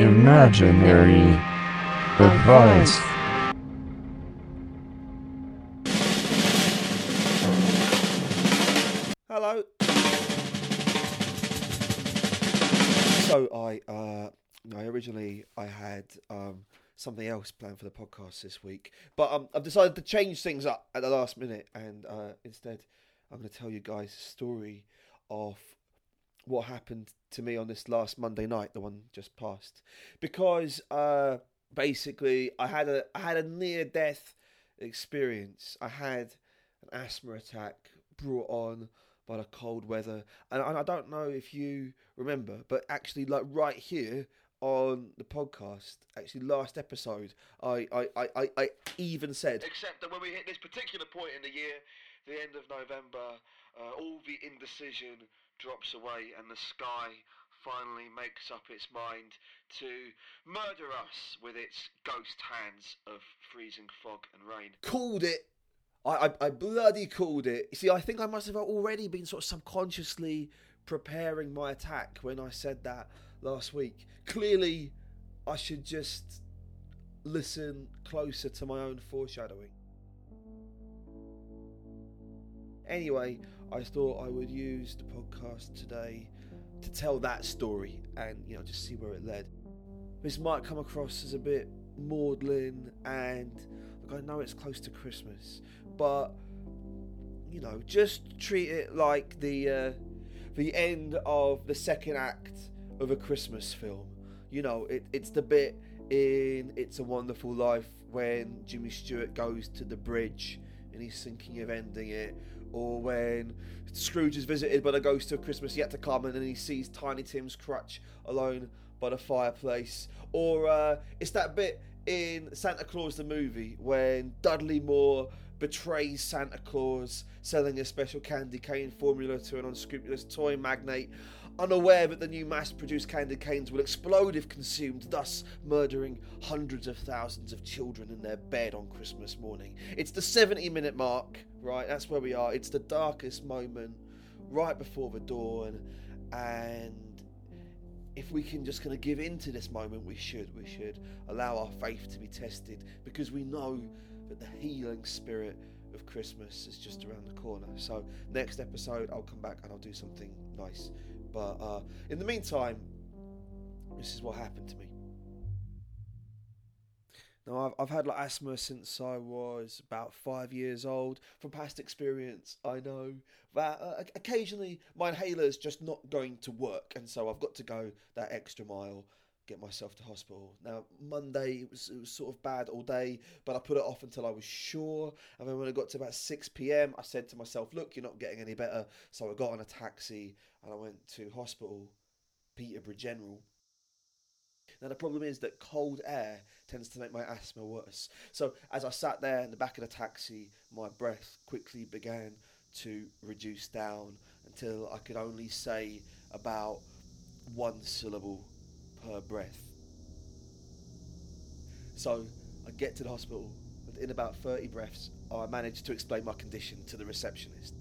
Imaginary advice. Hello. So I originally had something else planned for the podcast this week, but I've decided to change things up at the last minute, and instead I'm going to tell you guys a story of what happened to me on this last Monday night, the one just past, because basically I had a near death experience. I had an asthma attack brought on by the cold weather, and I don't know if you remember, but actually, like right here on the podcast, actually last episode, I even said, except that when we hit this particular point in the year, the end of November, all the indecision drops away and the sky finally makes up its mind to murder us with its ghost hands of freezing fog and rain. Called it. I bloody called it. See, I think I must have already been sort of subconsciously preparing my attack when I said that last week. Clearly, I should just listen closer to my own foreshadowing. Anyway, I thought I would use the podcast today to tell that story and, you know, just see where it led. This might come across as a bit maudlin, and look, I know it's close to Christmas, but, you know, just treat it like the end of the second act of a Christmas film. You know, it's the bit in It's a Wonderful Life when Jimmy Stewart goes to the bridge and he's thinking of ending it, or when Scrooge is visited by the ghost of Christmas yet to come, and then he sees Tiny Tim's crutch alone by the fireplace, or it's that bit in Santa Claus the movie when Dudley Moore betrays Santa Claus, selling a special candy cane formula to an unscrupulous toy magnate, unaware that the new mass-produced candy canes will explode if consumed, thus murdering hundreds of thousands of children in their bed on Christmas morning. It's the 70-minute mark, right? That's where we are. It's the darkest moment, right before the dawn, and if we can just kind of give in to this moment, we should allow our faith to be tested, because we know that the healing spirit of Christmas is just around the corner. So next episode, I'll come back and I'll do something nice. But in the meantime, this is what happened to me. Now, I've had like asthma since I was about 5 years old. From past experience, I know that occasionally my inhaler is just not going to work, and so I've got to go that extra mile, get myself to hospital. Now, Monday, it was sort of bad all day, but I put it off until I was sure. And then when it got to about 6 p.m, I said to myself, look, you're not getting any better. So I got on a taxi and I went to hospital, Peterborough General. Now, the problem is that cold air tends to make my asthma worse. So as I sat there in the back of the taxi, my breath quickly began to reduce down until I could only say about one syllable per breath. So I get to the hospital, and in about 30 breaths, I managed to explain my condition to the receptionist.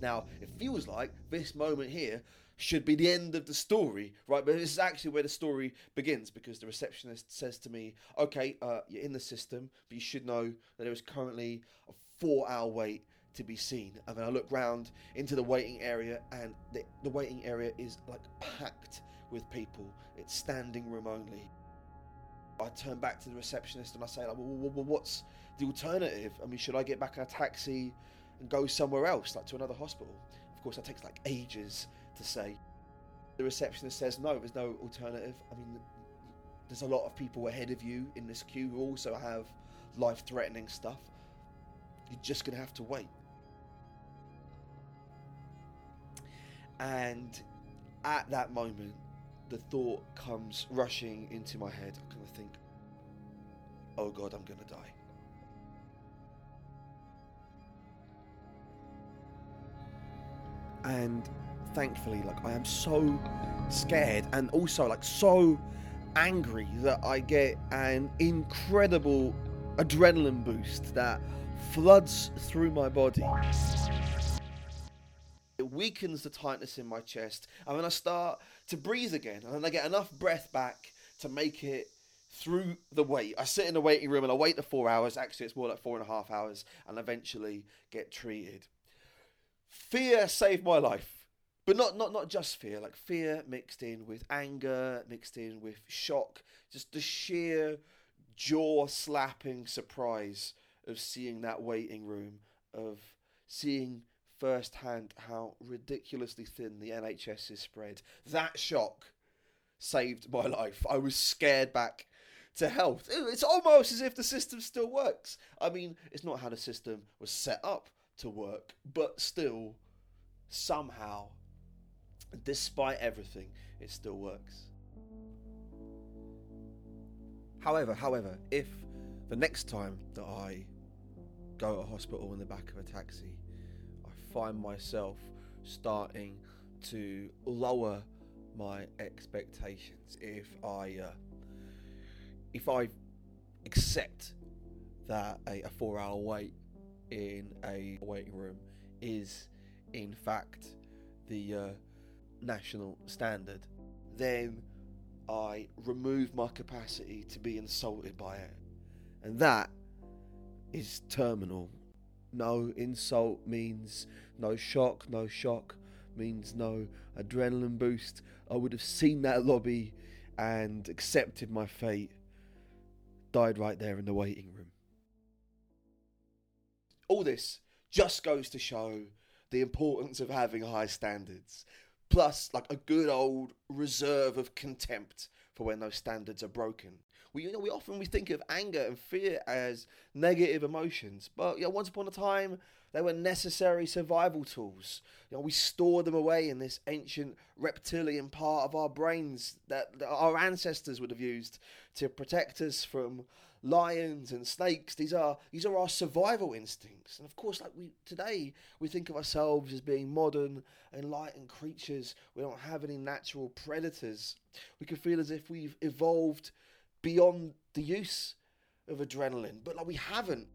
Now, it feels like this moment here should be the end of the story, right? But this is actually where the story begins, because the receptionist says to me, okay, you're in the system, but you should know that there is currently a 4-hour wait to be seen. And then I look round into the waiting area, and the waiting area is like packed with people. It's standing room only. I turn back to the receptionist and I say, like, well, what's the alternative? I mean, should I get back in a taxi and go somewhere else, like to another hospital? Of course, that takes like ages to say. The receptionist says, no, there's no alternative. I mean, there's a lot of people ahead of you in this queue who also have life-threatening stuff. You're just going to have to wait. And at that moment, the thought comes rushing into my head. I kind of think, oh God, I'm going to die. And thankfully, like, I am so scared and also like so angry that I get an incredible adrenaline boost that floods through my body. It weakens the tightness in my chest, and then I start to breathe again, and then I get enough breath back to make it through the wait. I sit in the waiting room and I wait the 4 hours. Actually, it's more like 4.5 hours, and eventually get treated. Fear saved my life. But not just fear, like fear mixed in with anger, mixed in with shock, just the sheer jaw-slapping surprise of seeing that waiting room, of seeing firsthand how ridiculously thin the NHS is spread. That shock saved my life. I was scared back to health. It's almost as if the system still works. I mean, it's not how the system was set up to work, but still, somehow, despite everything, it still works. However, if the next time that I go to a hospital in the back of a taxi, I find myself starting to lower my expectations, if I accept that a 4-hour wait in a waiting room is in fact the national standard, then I remove my capacity to be insulted by it. And that is terminal. No insult means no shock. No shock means no adrenaline boost. I would have seen that lobby and accepted my fate. Died right there in the waiting room. All this just goes to show the importance of having high standards. Plus, like, a good old reserve of contempt for when those standards are broken. We often think of anger and fear as negative emotions, but once upon a time they were necessary survival tools. We store them away in this ancient reptilian part of our brains that our ancestors would have used to protect us from lions and snakes. These are our survival instincts. And of course, today we think of ourselves as being modern, enlightened creatures. We don't have any natural predators. We can feel as if we've evolved beyond the use of adrenaline, but we haven't.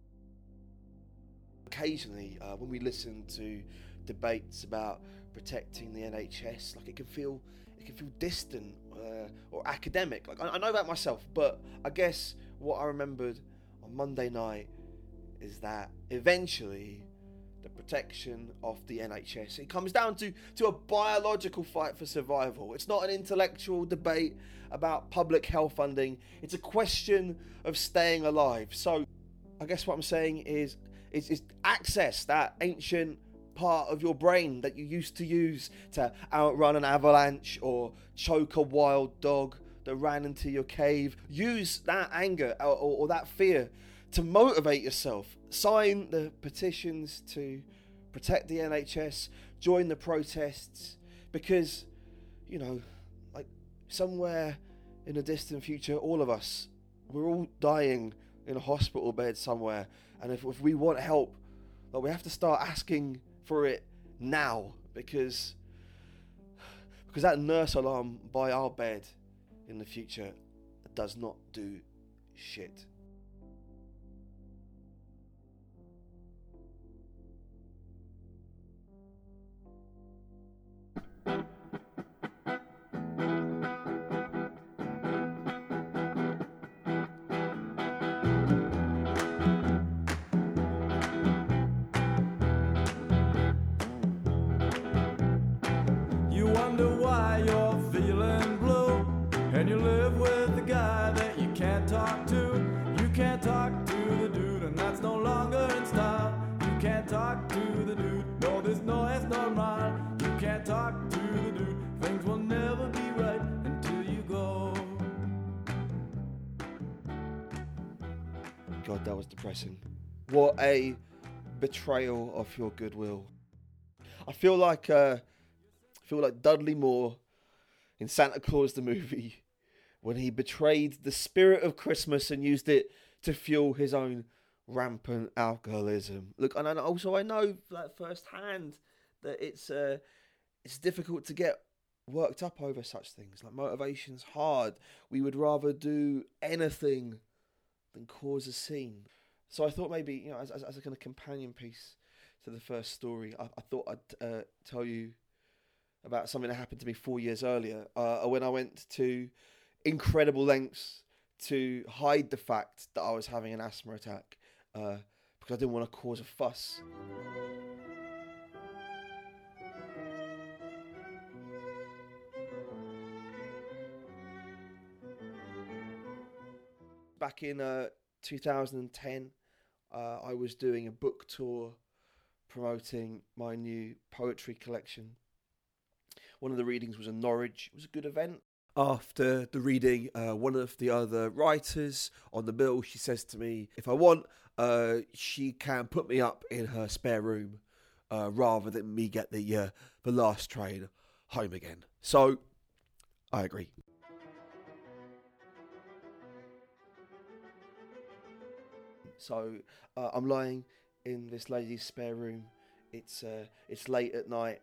Occasionally, when we listen to debates about protecting the NHS, it can feel distant or academic. I know that myself, but I guess what I remembered on Monday night is that eventually the protection of the NHS, it comes down to a biological fight for survival. It's not an intellectual debate about public health funding. It's a question of staying alive. So I guess what I'm saying is access that ancient part of your brain that you used to use to outrun an avalanche or choke a wild dog that ran into your cave. Use that anger or that fear to motivate yourself. Sign the petitions to protect the NHS. Join the protests, because somewhere in the distant future, all of us, we're all dying in a hospital bed somewhere, and if we want help, we have to start asking for it now, because that nurse alarm by our bed in the future does not do shit. You wonder why you're feeling blue, and you live with a guy that you can't talk to. You can't talk to the dude, and that's no longer in style. You can't talk to the dude, no, there's no, it's normal. You can't talk to the dude, things will never be right until you go. God, that was depressing. What a betrayal of your goodwill. I feel like Dudley Moore in Santa Claus the movie, when he betrayed the spirit of Christmas and used it to fuel his own rampant alcoholism. Look, and also I know that firsthand that it's difficult to get worked up over such things. Motivation's hard. We would rather do anything than cause a scene. So I thought maybe, as a kind of companion piece to the first story, I thought I'd tell you about something that happened to me 4 years earlier when I went to incredible lengths to hide the fact that I was having an asthma attack because I didn't want to cause a fuss. Back in 2010, I was doing a book tour promoting my new poetry collection. One of the readings was in Norwich. It was a good event. After the reading, one of the other writers on the bill, she says to me, if I want, she can put me up in her spare room rather than me get the last train home again. So I agree. So I'm lying in this lady's spare room. It's late at night.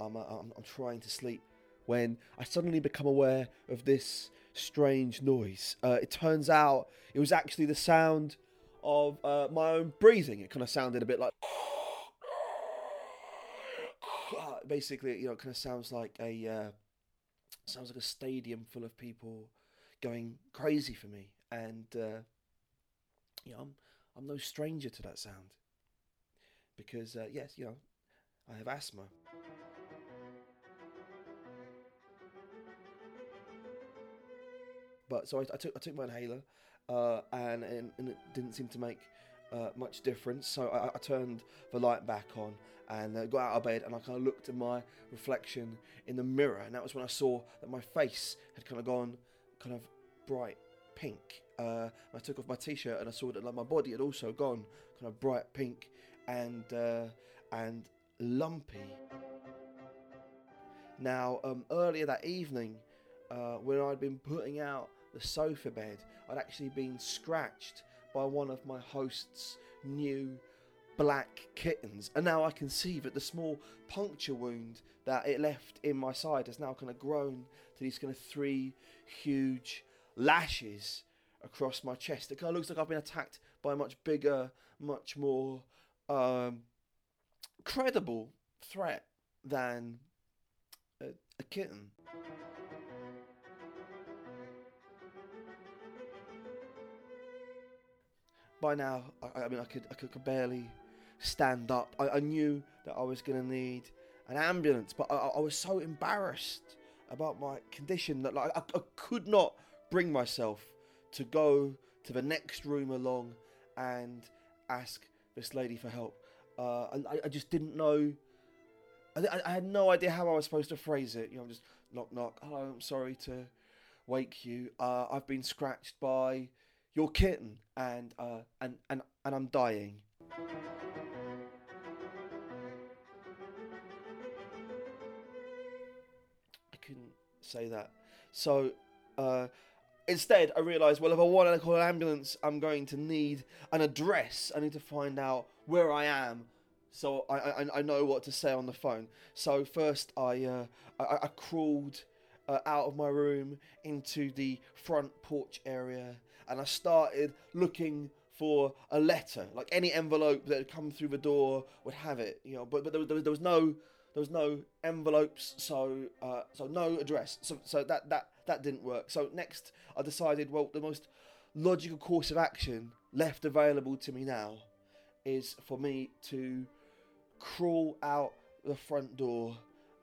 I'm trying to sleep when I suddenly become aware of this strange noise. It turns out it was actually the sound of my own breathing. It kind of sounded a bit like basically, you know, it kind of sounds like a stadium full of people going crazy for me, and you know, I'm no stranger to that sound because yes, you know, I have asthma. But so I took my inhaler, and it didn't seem to make much difference. So I turned the light back on and got out of bed, and I kind of looked at my reflection in the mirror, and that was when I saw that my face had kind of gone kind of bright pink. I took off my t-shirt and I saw that like my body had also gone kind of bright pink and lumpy. Now earlier that evening, when I'd been putting out the sofa bed, I'd actually been scratched by one of my host's new black kittens, and now I can see that the small puncture wound that it left in my side has now kind of grown to these kind of three huge lashes across my chest. It kind of looks like I've been attacked by a much bigger, much more credible threat than a kitten. By now, I mean, I could barely stand up. I knew that I was going to need an ambulance, but I was so embarrassed about my condition that like I could not bring myself to go to the next room along and ask this lady for help. I just didn't know. I had no idea how I was supposed to phrase it. You know, just knock, knock. Oh, I'm sorry to wake you. I've been scratched by your kitten, and I'm dying. I couldn't say that. So instead, I realised, well, if I want to call an ambulance, I'm going to need an address. I need to find out where I am, so I know what to say on the phone. So first, I crawled out of my room into the front porch area. And I started looking for a letter. Like any envelope that had come through the door would have it, you know. But there was no envelopes, so no address. So that didn't work. So next, I decided, well, the most logical course of action left available to me now is for me to crawl out the front door,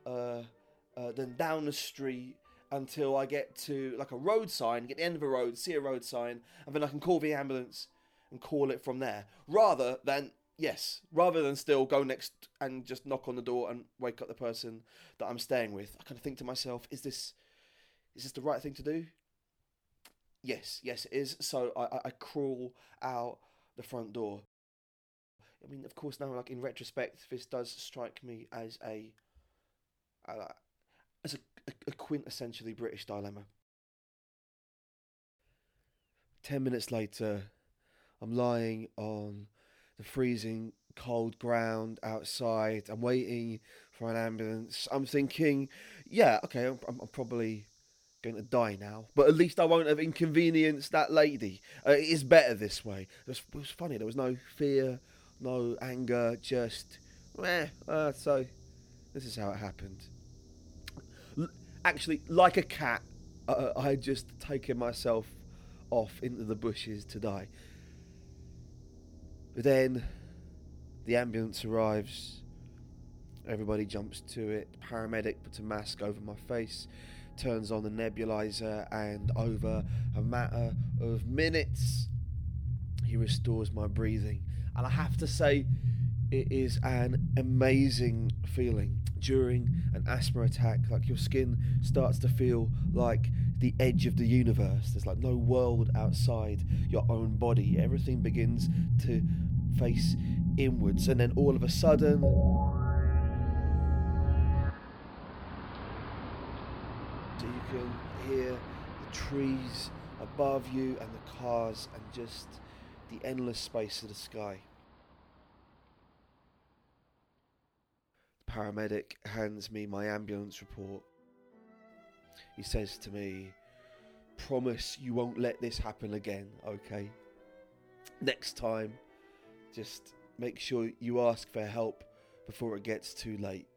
then down the street, until I get to like a road sign, get the end of a road, see a road sign, and then I can call the ambulance and call it from there. Rather than still go next and just knock on the door and wake up the person that I'm staying with. I kind of think to myself, is this the right thing to do? Yes it is. So I crawl out the front door. I mean, of course now, like in retrospect, this does strike me as a quintessentially British dilemma. 10 minutes later, I'm lying on the freezing cold ground outside. I'm waiting for an ambulance. I'm thinking, yeah, okay, I'm probably going to die now, but at least I won't have inconvenienced that lady. It is better this way. It was funny. There was no fear, no anger, just, so this is how it happened. Actually, like a cat, I had just taken myself off into the bushes to die. But then the ambulance arrives, everybody jumps to it, the paramedic puts a mask over my face, turns on the nebulizer, and over a matter of minutes, he restores my breathing. And I have to say, it is an amazing feeling. During an asthma attack, like, your skin starts to feel like the edge of the universe. There's like no world outside your own body. Everything begins to face inwards, and then all of a sudden, so you can hear the trees above you and the cars and just the endless space of the sky. The paramedic hands me my ambulance report. He says to me, "Promise you won't let this happen again, okay? Next time, just make sure you ask for help before it gets too late."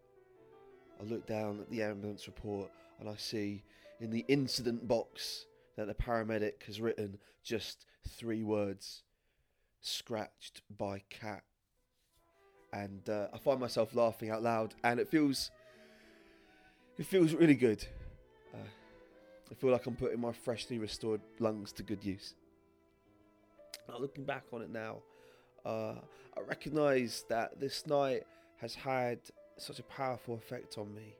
I look down at the ambulance report and I see in the incident box that the paramedic has written just 3 words: "Scratched by cat." And I find myself laughing out loud, and it feels really good. I feel like I'm putting my freshly restored lungs to good use. Now, looking back on it now, I recognise that this night has had such a powerful effect on me.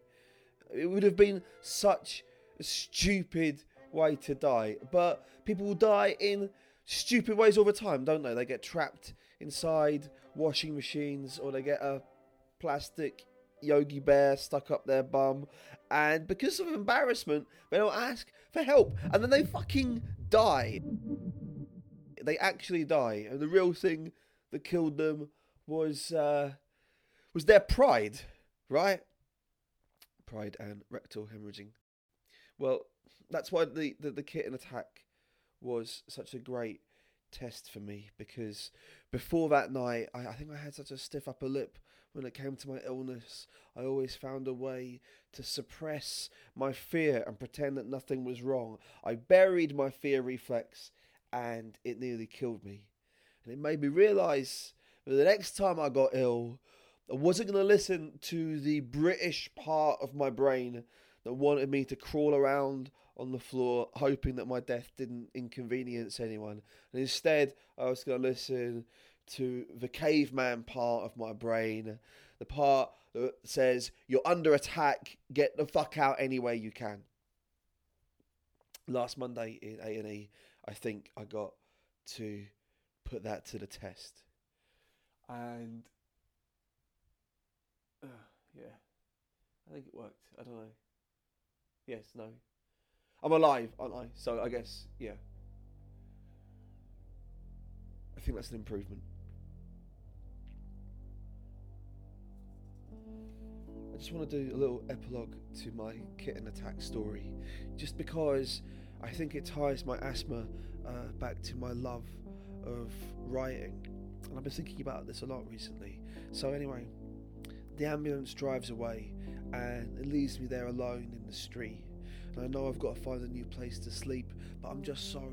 It would have been such a stupid way to die, but people die in stupid ways all the time, don't they? They get trapped inside washing machines, or they get a plastic Yogi Bear stuck up their bum, and because of embarrassment, they don't ask for help, and then they fucking die. They actually die, and the real thing that killed them was their pride, right? Pride and rectal hemorrhaging. Well, that's why the kitten attack was such a great test for me, because before that night, I think I had such a stiff upper lip when it came to my illness. I always found a way to suppress my fear and pretend that nothing was wrong. I buried my fear reflex, and it nearly killed me. And it made me realise that the next time I got ill, I wasn't going to listen to the British part of my brain that wanted me to crawl around on the floor, hoping that my death didn't inconvenience anyone. And instead, I was going to listen to the caveman part of my brain, the part that says, "You're under attack, get the fuck out any way you can." Last Monday in A&E, I think I got to put that to the test. And, yeah, I think it worked. I don't know. Yes, no. I'm alive, aren't I? So I guess, yeah. I think that's an improvement. I just want to do a little epilogue to my kitten attack story, just because I think it ties my asthma back to my love of writing. And I've been thinking about this a lot recently. So anyway, the ambulance drives away, and it leaves me there alone in the street. And I know I've got to find a new place to sleep, but I'm just so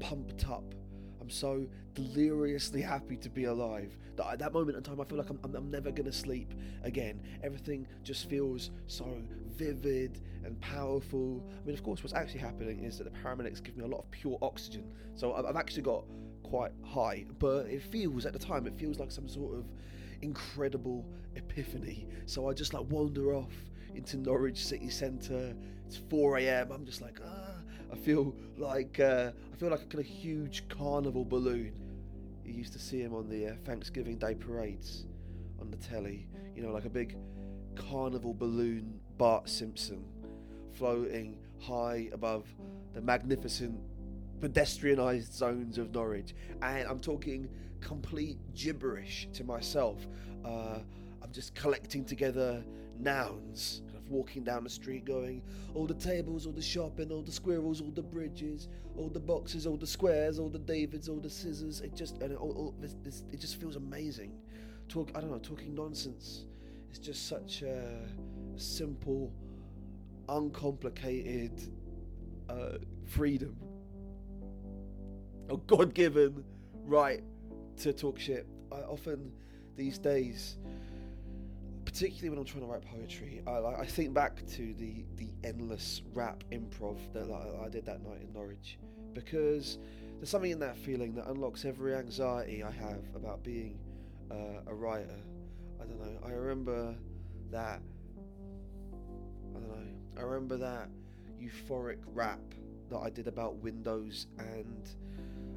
pumped up. I'm so deliriously happy to be alive that at that moment in time, I feel like I'm never going to sleep again. Everything just feels so vivid and powerful. I mean, of course, what's actually happening is that the paramedics give me a lot of pure oxygen. So I've actually got quite high, but it feels, at the time, it feels like some sort of incredible epiphany. So I just like wander off into Norwich city centre. It's 4 a.m. I'm just like, I feel like a kind of huge carnival balloon. You used to see him on the Thanksgiving Day parades on the telly, you know, like a big carnival balloon, Bart Simpson, floating high above the magnificent pedestrianised zones of Norwich. And I'm talking complete gibberish to myself. I'm just collecting together nouns, kind of walking down the street going, all the tables, all the shopping, all the squirrels, all the bridges, all the boxes, all the squares, all the Davids, all the scissors. It just feels amazing. Talking nonsense. It's just such a simple, uncomplicated freedom or God-given right to talk shit. I often these days, particularly when I'm trying to write poetry, I think back to the endless rap improv that I did that night in Norwich, because there's something in that feeling that unlocks every anxiety I have about being a writer. I don't know, I remember that euphoric rap that I did about windows, and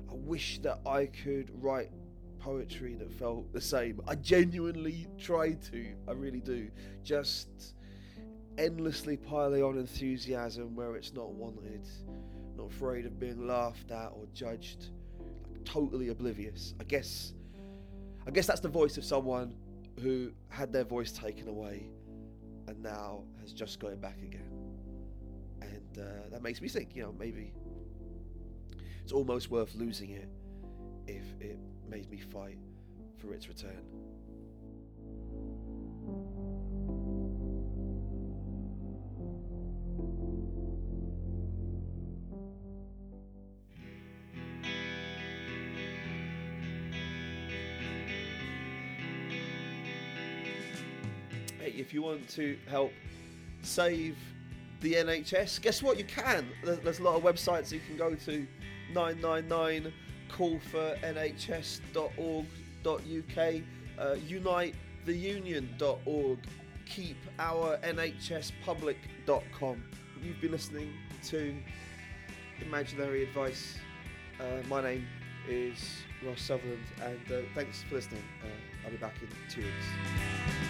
I wish that I could write poetry that felt the same. I genuinely try to, I really do, just endlessly piling on enthusiasm where it's not wanted, not afraid of being laughed at or judged, like totally oblivious. I guess that's the voice of someone who had their voice taken away and now has just got it back again. And that makes me think, you know, maybe it's almost worth losing it if it made me fight for its return. If you want to help save the NHS, guess what? You can. There's a lot of websites you can go to. 999callfornhs.org.uk, unitetheunion.org, keepournhspublic.com. You've been listening to Imaginary Advice. My name is Ross Sutherland, and thanks for listening. I'll be back in 2 weeks.